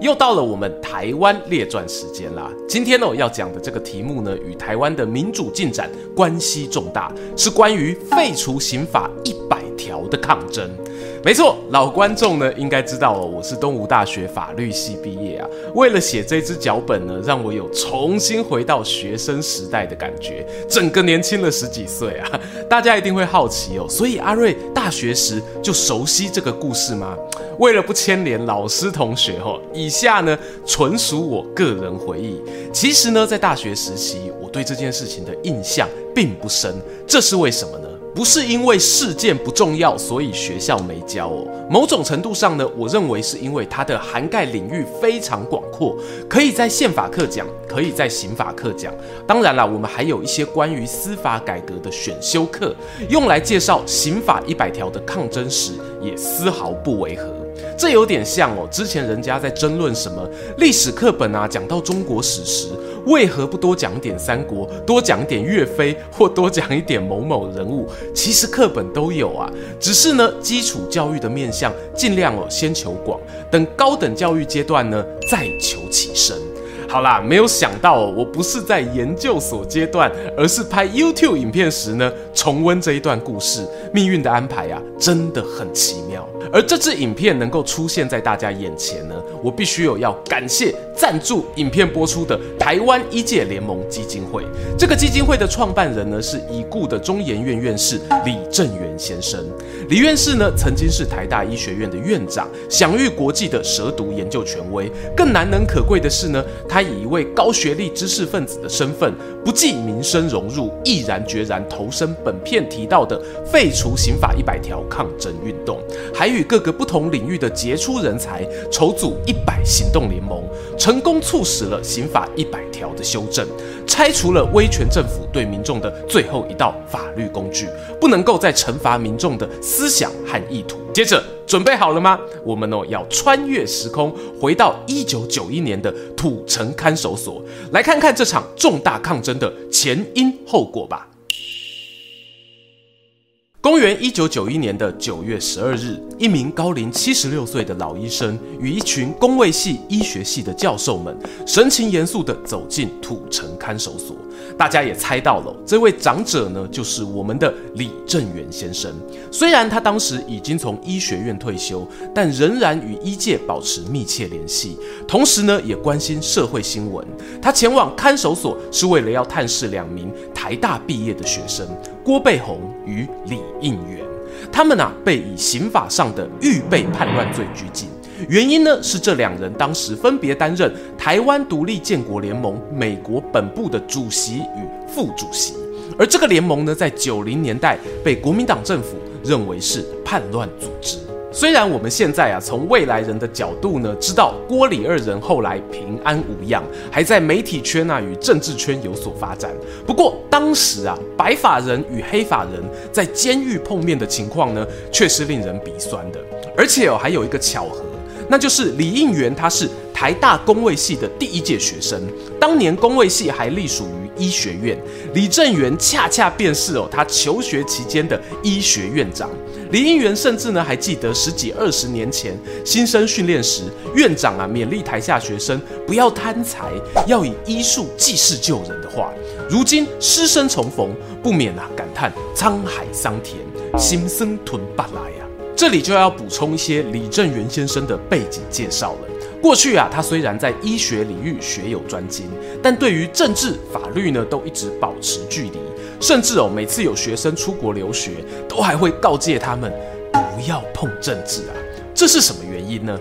又到了我们台湾列传时间啦！今天要讲的这个题目呢，与台湾的民主进展关系重大，是关于废除刑法100条的抗争。没错，老观众呢应该知道我是东吴大学法律系毕业啊。为了写这支脚本呢，让我有重新回到学生时代的感觉，整个年轻了10几岁啊。大家一定会好奇哦，所以阿瑞大学时就熟悉这个故事吗？为了不牵连老师同学哦，以下呢纯属我个人回忆。其实呢，在大学时期，我对这件事情的印象并不深，这是为什么呢？不是因为事件不重要，所以学校没教哦。某种程度上呢，我认为是因为它的涵盖领域非常广阔，可以在宪法课讲，可以在刑法课讲。当然啦，我们还有一些关于司法改革的选修课，用来介绍刑法100条的抗争史，也丝毫不违和。这有点像哦，之前人家在争论什么历史课本啊，讲到中国史时，为何不多讲点三国，多讲点岳飞，或多讲一点某某人物？其实课本都有啊，只是呢，基础教育的面向尽量先求广，等高等教育阶段呢，再求其深。好啦，没有想到我不是在研究所阶段，而是拍 YouTube 影片时呢，重温这一段故事。命运的安排啊，真的很奇妙。而这支影片能够出现在大家眼前呢，我必须要感谢赞助影片播出的台湾医界联盟基金会。这个基金会的创办人呢，是已故的中研院院士李正元先生。李院士呢，曾经是台大医学院的院长，享誉国际的蛇毒研究权威。更难能可贵的是呢，他以一位高学历知识分子的身份，不计民生融入，毅然决然投身本片提到的废除刑法100条抗争运动，还与各个不同领域的杰出人才筹组100行动联盟，成功促使了刑法100条的修正，拆除了威权政府对民众的最后一道法律工具，不能够再惩罚民众的思想和意图。接着，准备好了吗？我们要穿越时空，回到1991年的土城看守所，来看看这场重大抗争的前因后果吧。公元1991年的9月12日，一名高龄76岁的老医生与一群公卫系医学系的教授们，神情严肃地走进土城看守所。大家也猜到了，这位长者呢，就是我们的李正元先生。虽然他当时已经从医学院退休，但仍然与医界保持密切联系，同时呢，也关心社会新闻。他前往看守所是为了要探视2名台大毕业的学生郭贝宏与李应元，他们被以刑法上的预备叛乱罪拘禁。原因呢，是这2人当时分别担任台湾独立建国联盟美国本部的主席与副主席，而这个联盟呢，在90年代被国民党政府认为是叛乱组织。虽然我们现在从未来人的角度呢，知道郭李2人后来平安无恙，还在媒体圈与政治圈有所发展。不过当时白发人与黑发人在监狱碰面的情况呢，确实令人鼻酸的。而且还有一个巧合，那就是李应元他是台大公卫系的第1届学生，当年公卫系还隶属于医学院，李正元恰恰便是他求学期间的医学院长。李应元甚至呢还记得10几20年前新生训练时，院长勉励台下学生不要贪财，要以医术济世救人的话。如今师生重逢，不免感叹沧海桑田，心酸吞不来啊。这里就要补充一些李正元先生的背景介绍了。过去他虽然在医学领域学有专精，但对于政治、法律呢，都一直保持距离，甚至每次有学生出国留学，都还会告诫他们不要碰政治啊。这是什么原因呢？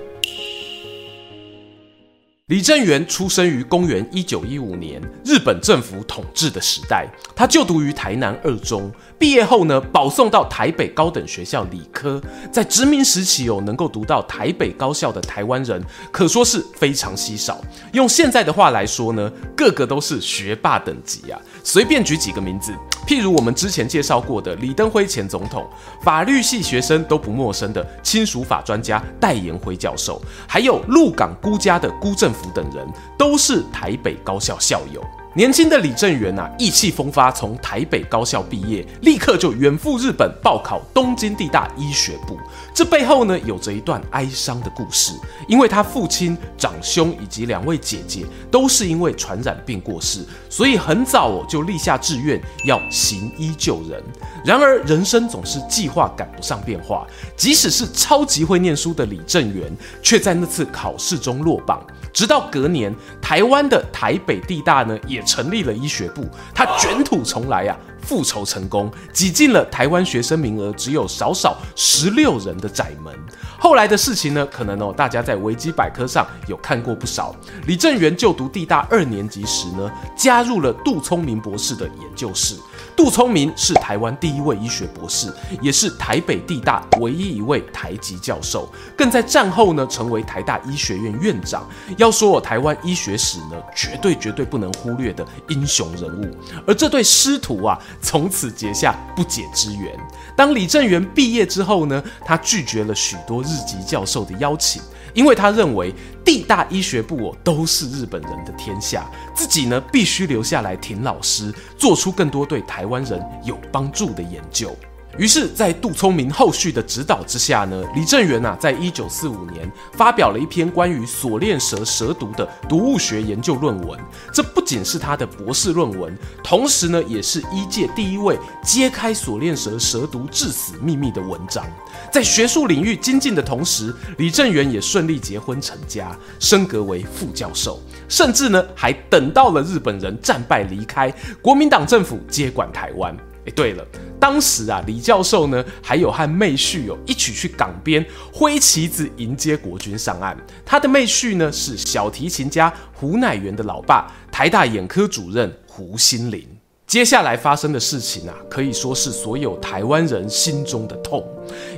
李正元出生于公元1915年日本政府统治的时代，他就读于台南二中，毕业后呢保送到台北高等学校理科。在殖民时期能够读到台北高校的台湾人可说是非常稀少，用现在的话来说呢，个个都是学霸等级啊。随便举几个名字，譬如我们之前介绍过的李登辉前总统，法律系学生都不陌生的亲属法专家戴延辉教授，还有鹿港辜家的辜正甫等人，都是台北高校校友。年轻的李正元意气风发，从台北高校毕业，立刻就远赴日本报考东京帝大医学部。这背后呢，有着一段哀伤的故事，因为他父亲、长兄以及2位姐姐都是因为传染病过世，所以很早就立下志愿要行医救人。然而人生总是计划赶不上变化，即使是超级会念书的李正元，却在那次考试中落榜。直到隔年，台湾的台北帝大呢也成立了医学部，他卷土重来复仇成功，挤进了台湾学生名额只有少16人的窄门。后来的事情呢，可能大家在维基百科上有看过不少。李正元就读帝大2年级时呢，加入了杜聪明博士的研究室。杜聪明是台湾第1位医学博士，也是台北帝大唯一一位台籍教授，更在战后呢成为台大医学院院长。要说台湾医学史呢，绝对不能忽略的英雄人物。而这对师徒从此结下不解之缘。当李正元毕业之后呢，他拒绝了许多日籍教授的邀请，因为他认为帝大医学部都是日本人的天下，自己呢必须留下来挺老师，做出更多对台湾人有帮助的研究。于是在杜聪明后续的指导之下呢，李正元在1945年发表了一篇关于锁链蛇蛇毒的毒物学研究论文。这不仅是他的博士论文，同时呢也是医界第1位揭开锁链蛇蛇毒致死秘密的文章。在学术领域精进的同时，李正元也顺利结婚成家，升格为副教授，甚至呢还等到了日本人战败离开，国民党政府接管台湾。对了，当时李教授呢，还有和妹婿一起去港边挥旗子迎接国军上岸。他的妹婿呢是小提琴家胡乃元的老爸，台大眼科主任胡心凌。接下来发生的事情可以说是所有台湾人心中的痛。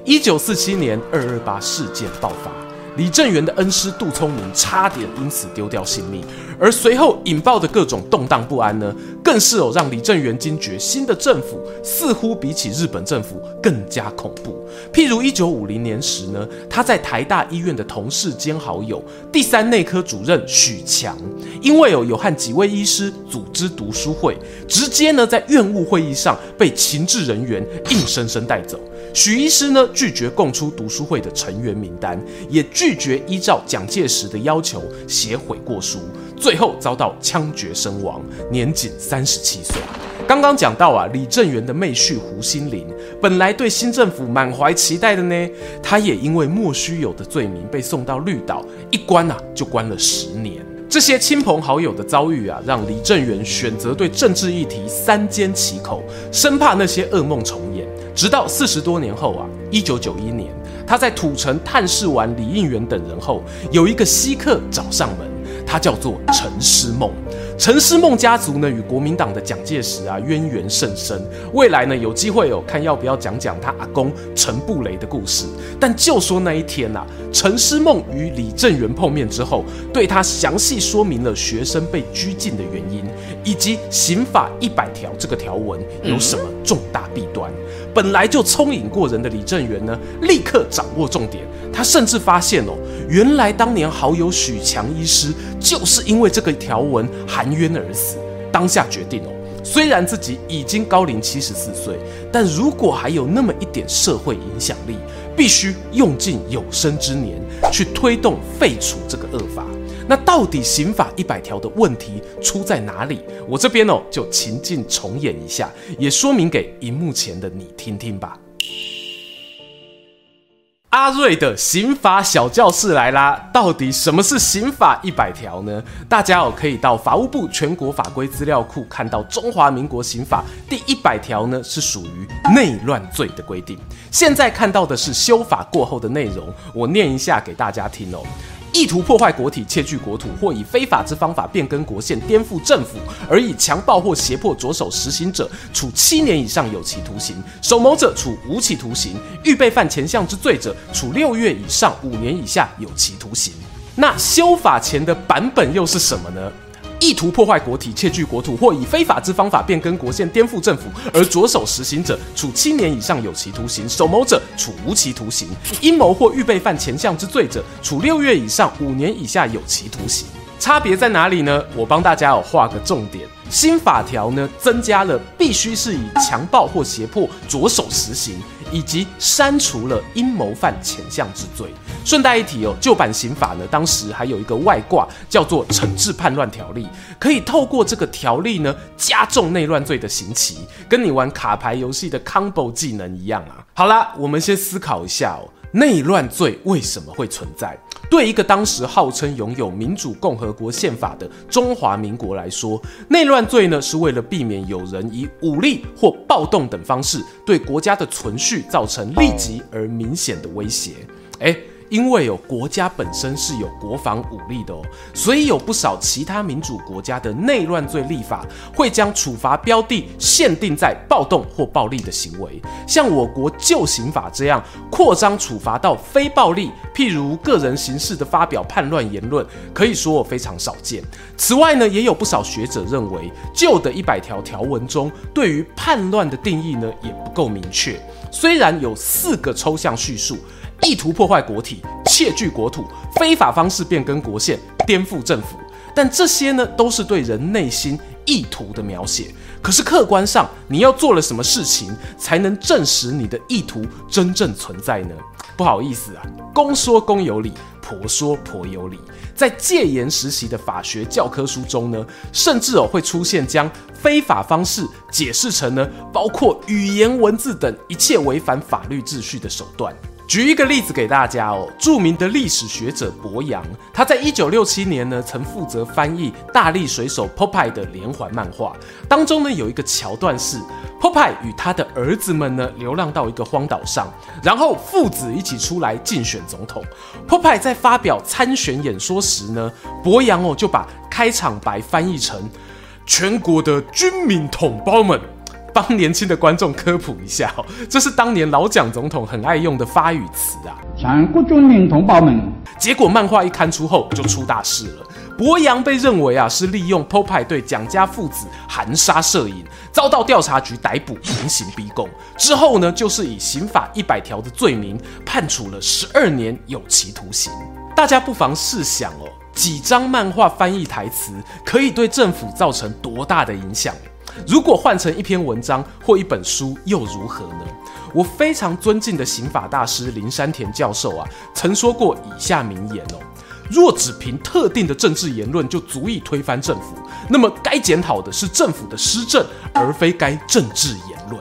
1947年228事件爆发。李正元的恩师杜聪明差点因此丢掉性命，而随后引爆的各种动荡不安呢，更是让李正元惊觉新的政府似乎比起日本政府更加恐怖。譬如1950年时呢，他在台大医院的同事兼好友第3内科主任许强，因为有和几位医师组织读书会，直接呢在院务会议上被情治人员硬生生带走。许医师呢拒绝供出读书会的成员名单，也拒绝依照蒋介石的要求写悔过书，最后遭到枪决身亡，年仅37岁。刚刚讲到李正元的妹婿胡心凌，本来对新政府满怀期待的呢，他也因为莫须有的罪名被送到绿岛，一关就关了10年。这些亲朋好友的遭遇让李正元选择对政治议题3缄其口，生怕那些噩梦重演。直到40多年后1991年，他在土城探视完李应元等人后，有一个稀客找上门，他叫做陈师孟。陈师孟家族呢与国民党的蒋介石渊源甚深，未来呢有机会看要不要讲他阿公陈布雷的故事。但就说那一天陈师孟与李正元碰面之后，对他详细说明了学生被拘禁的原因，以及刑法100条这个条文有什么重大弊端。本来就聪颖过人的李正元呢，立刻掌握重点。他甚至发现原来当年好友许强医师就是因为这个条文含冤而死。当下决定虽然自己已经高龄74岁，但如果还有那么一点社会影响力，必须用尽有生之年去推动废除这个恶法。那到底刑法100条的问题出在哪里？我这边就情境重演一下，也说明给荧幕前的你听听吧。阿瑞的刑法小教室来啦！到底什么是刑法100条呢？大家可以到法务部全国法规资料库看到，中华民国刑法第100条呢是属于内乱罪的规定。现在看到的是修法过后的内容，我念一下给大家听。意图破坏国体、窃据国土，或以非法之方法变更国宪、颠覆政府，而以强暴或胁迫着手实行者，处7年以上有期徒刑；首谋者处无期徒刑；预备犯前项之罪者，处6月以上5年以下有期徒刑。那修法前的版本又是什么呢？意图破坏国体、窃据国土，或以非法之方法变更国宪、颠覆政府，而着手实行者，处7年以上有期徒刑；首谋者处无期徒刑；阴谋或预备犯前项之罪者，处6月以上5年以下有期徒刑。差别在哪里呢？我帮大家画个重点。新法条呢，增加了必须是以强暴或胁迫着手实行，以及删除了阴谋犯前项之罪。顺带一提哦，旧版刑法呢，当时还有一个外挂，叫做惩治叛乱条例，可以透过这个条例呢，加重内乱罪的刑期，跟你玩卡牌游戏的 combo 技能一样啊。好啦，我们先思考一下哦，内乱罪为什么会存在？对一个当时号称拥有民主共和国宪法的中华民国来说，内乱罪呢，是为了避免有人以武力或暴动等方式对国家的存续造成立即而明显的威胁。因为国家本身是有国防武力的，所以有不少其他民主国家的内乱罪立法会将处罚标的限定在暴动或暴力的行为，像我国旧刑法这样扩张处罚到非暴力，譬如个人形式的发表叛乱言论，可以说非常少见。此外呢，也有不少学者认为，旧的100条条文中对于叛乱的定义呢也不够明确。虽然有4个抽象叙述，意图破坏国体、窃据国土、非法方式变更国宪、颠覆政府，但这些呢都是对人内心意图的描写。可是客观上，你要做了什么事情才能证实你的意图真正存在呢？不好意思啊，公说公有理，婆说婆有理。在戒严时期的法学教科书中呢，甚至会出现将非法方式解释成呢包括语言、文字等一切违反法律秩序的手段。举一个例子给大家哦，著名的历史学者柏杨，他在1967年呢，曾负责翻译大力水手 Popeye 的连环漫画，当中呢有一个桥段是 Popeye 与他的儿子们呢流浪到一个荒岛上，然后父子一起出来竞选总统。Popeye 在发表参选演说时呢，柏杨就把开场白翻译成全国的军民同胞们。帮年轻的观众科普一下，这是当年老蒋总统很爱用的发语词啊。全国军民同胞们。结果漫画一刊出后就出大事了。柏杨被认为是利用 Popeye 对蒋家父子含沙射影，遭到调查局逮捕，严刑逼供。之后呢，就是以刑法100条的罪名判处了12年有期徒刑。大家不妨试想哦，几张漫画翻译台词可以对政府造成多大的影响？如果换成一篇文章或一本书又如何呢？我非常尊敬的刑法大师林山田教授啊，曾说过以下名言哦：若只凭特定的政治言论就足以推翻政府，那么该检讨的是政府的施政，而非该政治言论。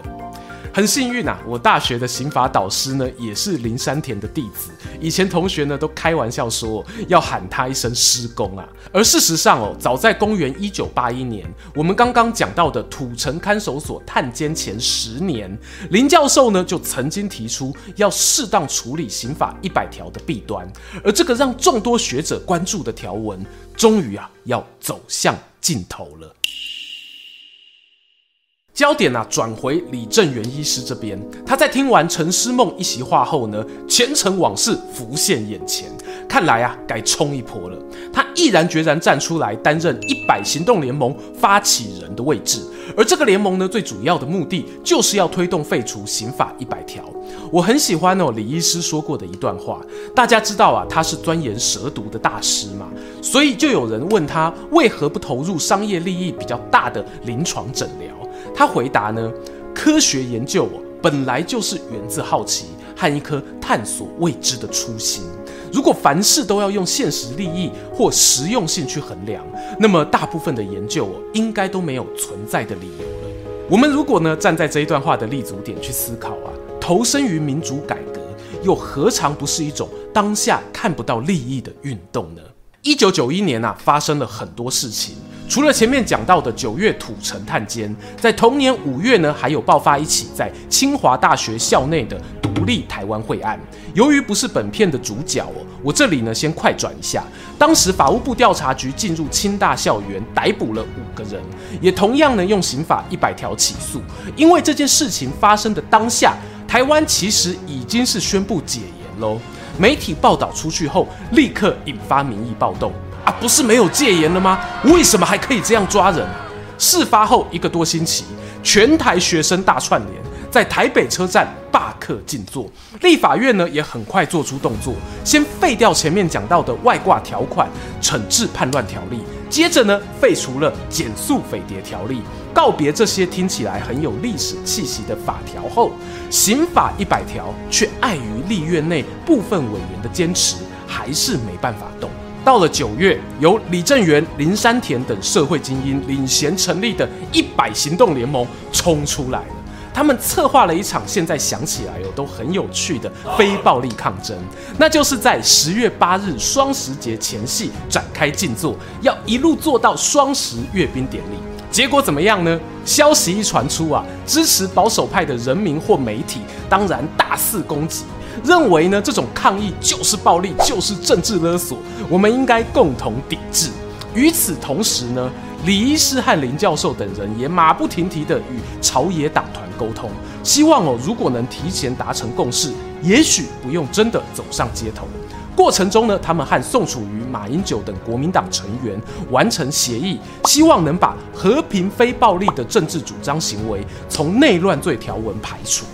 很幸运啊，我大学的刑法导师呢，也是林山田的弟子。以前同学呢，都开玩笑说要喊他一声师公啊。而事实上哦，早在公元1981年，我们刚刚讲到的土城看守所探监前10年，林教授呢就曾经提出要适当处理刑法100条的弊端。而这个让众多学者关注的条文，终于啊要走向尽头了。焦点啊转回李正元医师这边，他在听完陈师梦一席话后呢，前尘往事浮现眼前，看来啊该冲一波了。他毅然决然站出来担任100行动联盟发起人的位置，而这个联盟呢，最主要的目的就是要推动废除刑法100条。我很喜欢李医师说过的一段话，大家知道啊，他是钻研蛇毒的大师嘛，所以就有人问他为何不投入商业利益比较大的临床诊疗。他回答呢，科学研究本来就是源自好奇和一颗探索未知的初心。如果凡事都要用现实利益或实用性去衡量，那么大部分的研究应该都没有存在的理由了。我们如果呢站在这一段话的立足点去思考啊，投身于民主改革，又何尝不是一种当下看不到利益的运动呢？1991年啊，发生了很多事情。除了前面讲到的9月土城探监，在同年5月呢，还有爆发一起在清华大学校内的独立台湾会案。由于不是本片的主角哦，我这里呢先快转一下。当时法务部调查局进入清大校园，逮捕了5个人，也同样呢用刑法100条起诉。因为这件事情发生的当下，台湾其实已经是宣布解严喽。媒体报道出去后，立刻引发民意暴动。啊，不是没有戒严了吗？为什么还可以这样抓人？事发后1个多星期，全台学生大串联，在台北车站罢课静坐。立法院呢也很快做出动作，先废掉前面讲到的外挂条款，惩治叛乱条例。接着呢，废除了检肃匪谍条例，告别这些听起来很有历史气息的法条后，刑法100条却碍于立院内部分委员的坚持，还是没办法动。到了9月，由李正元、林山田等社会精英领衔成立的100行动联盟冲出来了。他们策划了一场现在想起来都很有趣的非暴力抗争，那就是在10月8日双十节前夕展开静坐，要一路做到双十阅兵典礼。结果怎么样呢？消息一传出啊，支持保守派的人民或媒体当然大肆攻击，认为呢这种抗议就是暴力，就是政治勒索，我们应该共同抵制。与此同时呢，李医师和林教授等人也马不停蹄地与朝野党团沟通，希望如果能提前达成共识，也许不用真的走上街头。过程中呢，他们和宋楚瑜、马英九等国民党成员完成协议，希望能把和平非暴力的政治主张行为从内乱罪条文排除。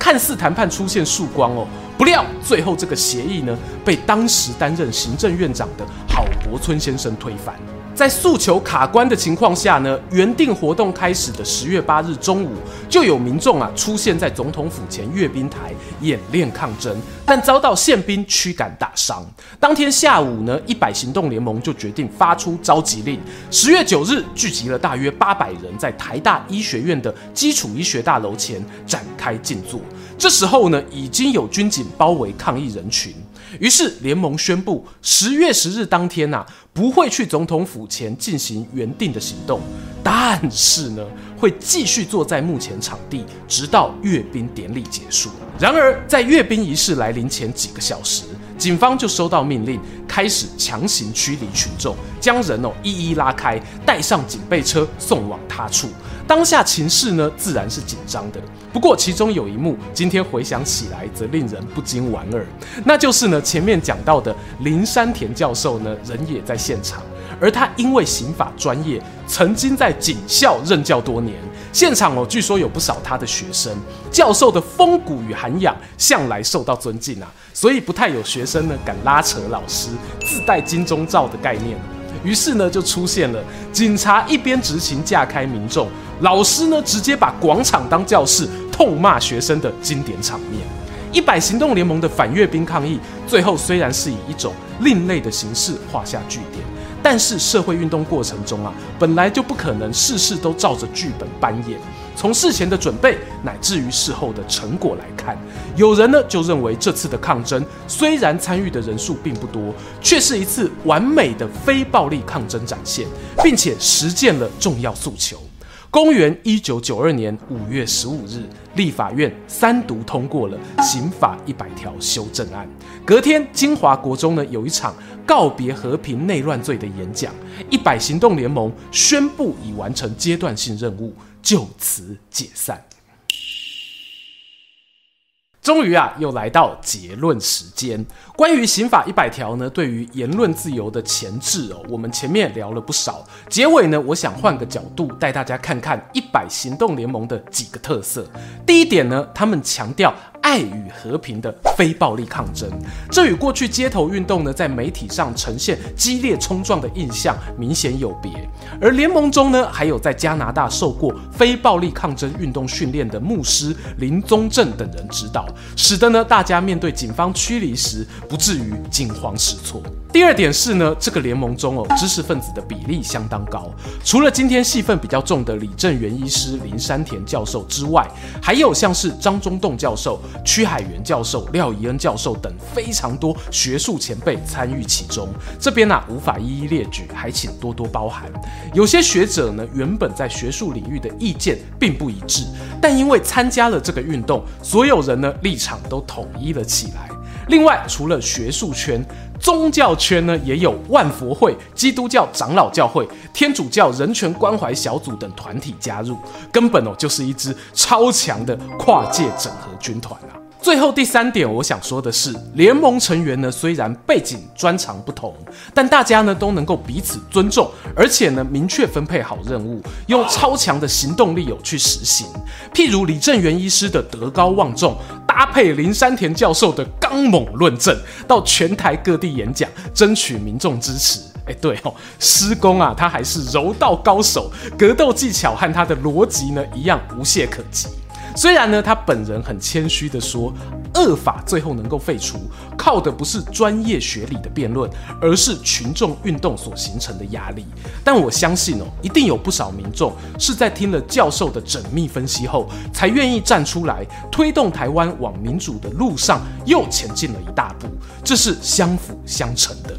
看似谈判出现曙光哦，不料最后这个协议呢，被当时担任行政院长的郝柏村先生推翻。在诉求卡关的情况下呢，原定活动开始的10月8日中午，就有民众出现在总统府前阅兵台演练抗争，但遭到宪兵驱赶打伤。当天下午呢，100行动联盟就决定发出召集令。10月9日聚集了大约800人，在台大医学院的基础医学大楼前展开静坐。这时候呢，已经有军警包围抗议人群。于是联盟宣布，10月10日当天不会去总统府前进行原定的行动，但是呢，会继续坐在目前场地，直到阅兵典礼结束。然而，在阅兵仪式来临前几个小时，警方就收到命令，开始强行驱离群众，将人一一拉开，带上警备车送往他处。当下情势呢，自然是紧张的。不过其中有一幕，今天回想起来则令人不禁莞尔，那就是呢前面讲到的林山田教授呢，人也在现场，而他因为刑法专业，曾经在警校任教多年。现场据说有不少他的学生。教授的风骨与涵养向来受到尊敬啊，所以不太有学生呢敢拉扯老师，自带金钟罩的概念。于是呢，就出现了警察一边执勤架开民众，老师呢直接把广场当教室，痛骂学生的经典场面。100行动联盟的反阅兵抗议，最后虽然是以一种另类的形式画下句点，但是社会运动过程中本来就不可能事事都照着剧本扮演。从事前的准备乃至于事后的成果来看，有人呢就认为这次的抗争虽然参与的人数并不多，却是一次完美的非暴力抗争展现，并且实践了重要诉求。公元1992年5月15日，立法院3读通过了刑法100条修正案。隔天，金华国中呢有一场告别和平内乱罪的演讲，100行动联盟宣布已完成阶段性任务，就此解散。终于又来到结论时间。关于刑法100条呢，对于言论自由的前置我们前面聊了不少。结尾呢，我想换个角度带大家看看100行动联盟的几个特色。第一点呢，他们强调爱与和平的非暴力抗争，这与过去街头运动呢在媒体上呈现激烈冲撞的印象明显有别。而联盟中呢，还有在加拿大受过非暴力抗争运动训练的牧师林宗正等人指导，使得呢大家面对警方驱离时不至于惊慌失措。第二点是呢，这个联盟中知识分子的比例相当高，除了今天戏份比较重的李正元医师、林山田教授之外，还有像是张中栋教授、屈海源教授、廖宜恩教授等非常多学术前辈参与其中，这边无法一一列举，还请多多包涵。有些学者呢原本在学术领域的意见并不一致，但因为参加了这个运动，所有人呢立场都统一了起来。另外，除了学术圈，宗教圈呢也有万佛会、基督教长老教会、天主教人权关怀小组等团体加入，根本就是一支超强的跨界整合军团啊。最后第三点，我想说的是，联盟成员呢虽然背景专长不同，但大家呢都能够彼此尊重，而且呢明确分配好任务，用超强的行动力去实行。譬如李正元医师的德高望重，搭配林山田教授的刚猛论证，到全台各地演讲，争取民众支持。对施工他还是柔道高手，格斗技巧和他的逻辑呢一样无懈可击。虽然呢，他本人很谦虚地说，恶法最后能够废除，靠的不是专业学理的辩论，而是群众运动所形成的压力。但我相信一定有不少民众是在听了教授的缜密分析后，才愿意站出来，推动台湾往民主的路上又前进了一大步，这是相辅相成的。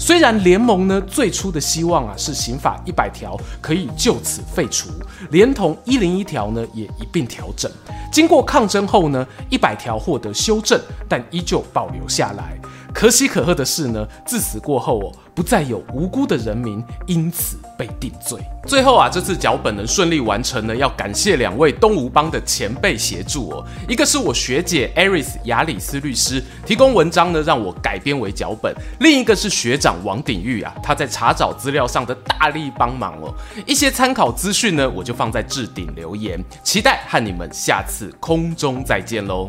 虽然联盟呢最初的希望是刑法100条可以就此废除，连同101条呢也一并调整。经过抗争后呢，100条获得修正，但依旧保留下来。可喜可贺的是呢，自此过后不再有无辜的人民因此被定罪。最后这次脚本能顺利完成呢，要感谢2位东吴帮的前辈协助一个是我学姐 Aris 亚里斯律师提供文章呢让我改编为脚本，另一个是学长王鼎玉他在查找资料上的大力帮忙一些参考资讯呢我就放在置顶留言，期待和你们下次空中再见喽。